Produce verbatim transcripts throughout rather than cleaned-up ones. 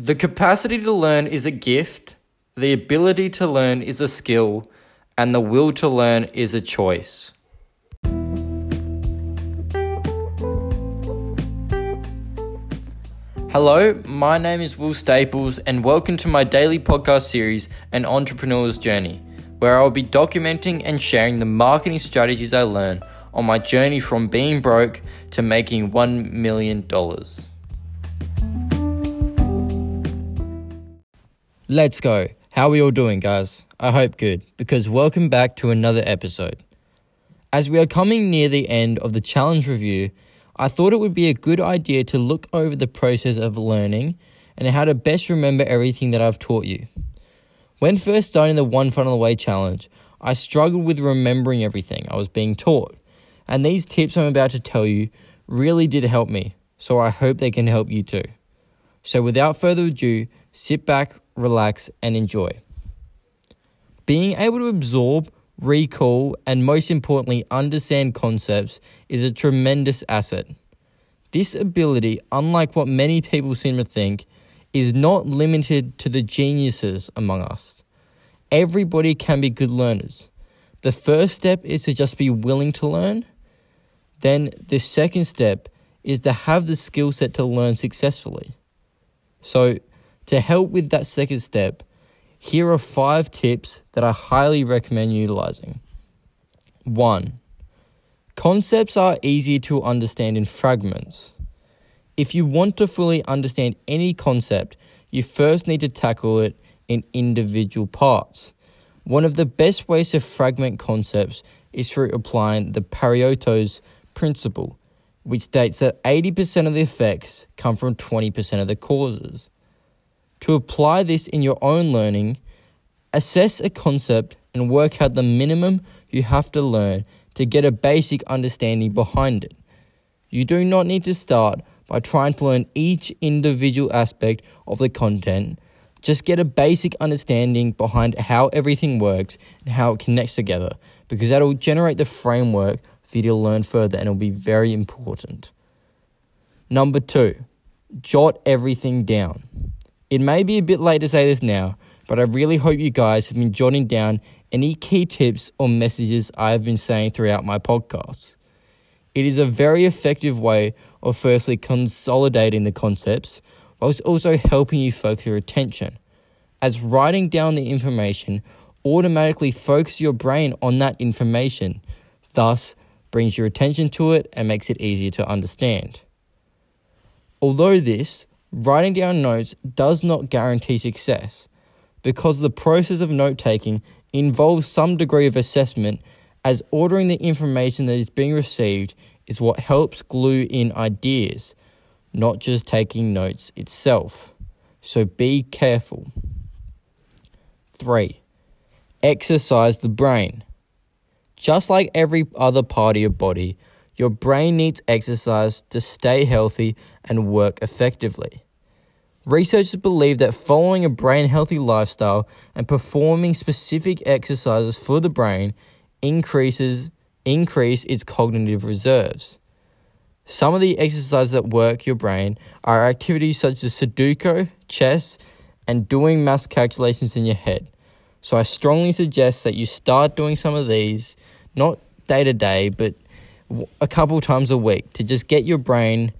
The capacity to learn is a gift, the ability to learn is a skill, and the will to learn is a choice. Hello, my name is Will Staples and welcome to my daily podcast series, An Entrepreneur's Journey, where I'll be documenting and sharing the marketing strategies I learned on my journey from being broke to making one million dollars. Let's go. How are we all doing, guys? I hope good, because welcome back to another episode. As we are coming near the end of the challenge review, I thought it would be a good idea to look over the process of learning and how to best remember everything that I've taught you. When first starting the One Funnel Away Challenge, I struggled with remembering everything I was being taught, and these tips I'm about to tell you really did help me, so I hope they can help you too. So without further ado, sit back, relax, and enjoy. Being able to absorb, recall, and most importantly, understand concepts is a tremendous asset. This ability, unlike what many people seem to think, is not limited to the geniuses among us. Everybody can be good learners. The first step is to just be willing to learn. Then the second step is to have the skill set to learn successfully. So to help with that second step, here are five tips that I highly recommend utilizing. One, concepts are easier to understand in fragments. If you want to fully understand any concept, you first need to tackle it in individual parts. One of the best ways to fragment concepts is through applying the Pareto's principle, which states that eighty percent of the effects come from twenty percent of the causes. To apply this in your own learning, assess a concept and work out the minimum you have to learn to get a basic understanding behind it. You do not need to start by trying to learn each individual aspect of the content. Just get a basic understanding behind how everything works and how it connects together, because that will generate the framework for you to learn further, and it will be very important. Number two, jot everything down. It may be a bit late to say this now, but I really hope you guys have been jotting down any key tips or messages I have been saying throughout my podcasts. It is a very effective way of firstly consolidating the concepts, whilst also helping you focus your attention, as writing down the information automatically focuses your brain on that information, thus brings your attention to it and makes it easier to understand. Although this, writing down notes does not guarantee success, because the process of note-taking involves some degree of assessment, as ordering the information that is being received is what helps glue in ideas, not just taking notes itself. So be careful. Three, exercise the brain. Just like every other part of your body, your brain needs exercise to stay healthy and work effectively. Researchers believe that following a brain-healthy lifestyle and performing specific exercises for the brain increases increase its cognitive reserves. Some of the exercises that work your brain are activities such as Sudoku, chess, and doing mass calculations in your head. So I strongly suggest that you start doing some of these, not day to day, but a couple times a week, to just get your brain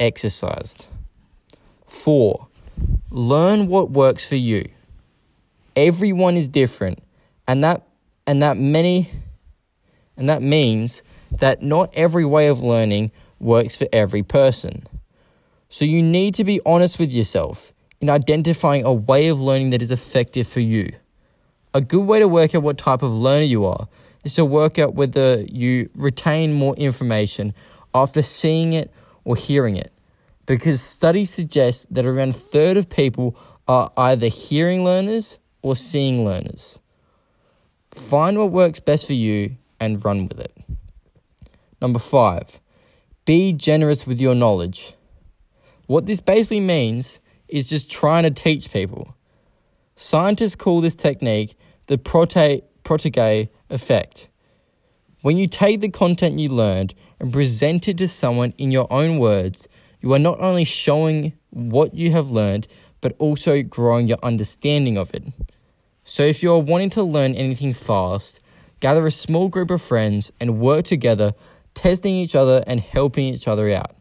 exercised. Four, learn what works for you. Everyone is different, and that and that many and that means that not every way of learning works for every person. So you need to be honest with yourself in identifying a way of learning that is effective for you. A good way to work out what type of learner you are is to work out whether you retain more information after seeing it or hearing it, because studies suggest that around a third of people are either hearing learners or seeing learners. Find what works best for you and run with it. Number five, be generous with your knowledge. What this basically means is just trying to teach people. Scientists call this technique the prote- protegé effect. When you take the content you learned and present it to someone in your own words, you are not only showing what you have learned, but also growing your understanding of it. So if you're wanting to learn anything fast, gather a small group of friends and work together, testing each other and helping each other out.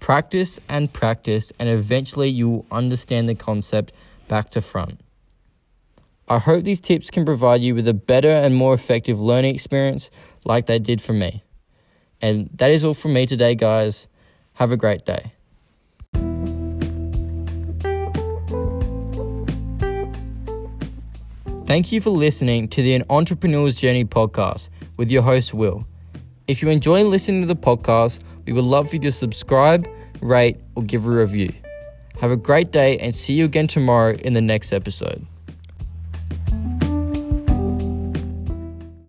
Practice and practice, and eventually you will understand the concept back to front. I hope these tips can provide you with a better and more effective learning experience like they did for me. And that is all from me today, guys. Have a great day. Thank you for listening to the An Entrepreneur's Journey podcast with your host, Will. If you enjoy listening to the podcast, we would love for you to subscribe, rate, or give a review. Have a great day and see you again tomorrow in the next episode.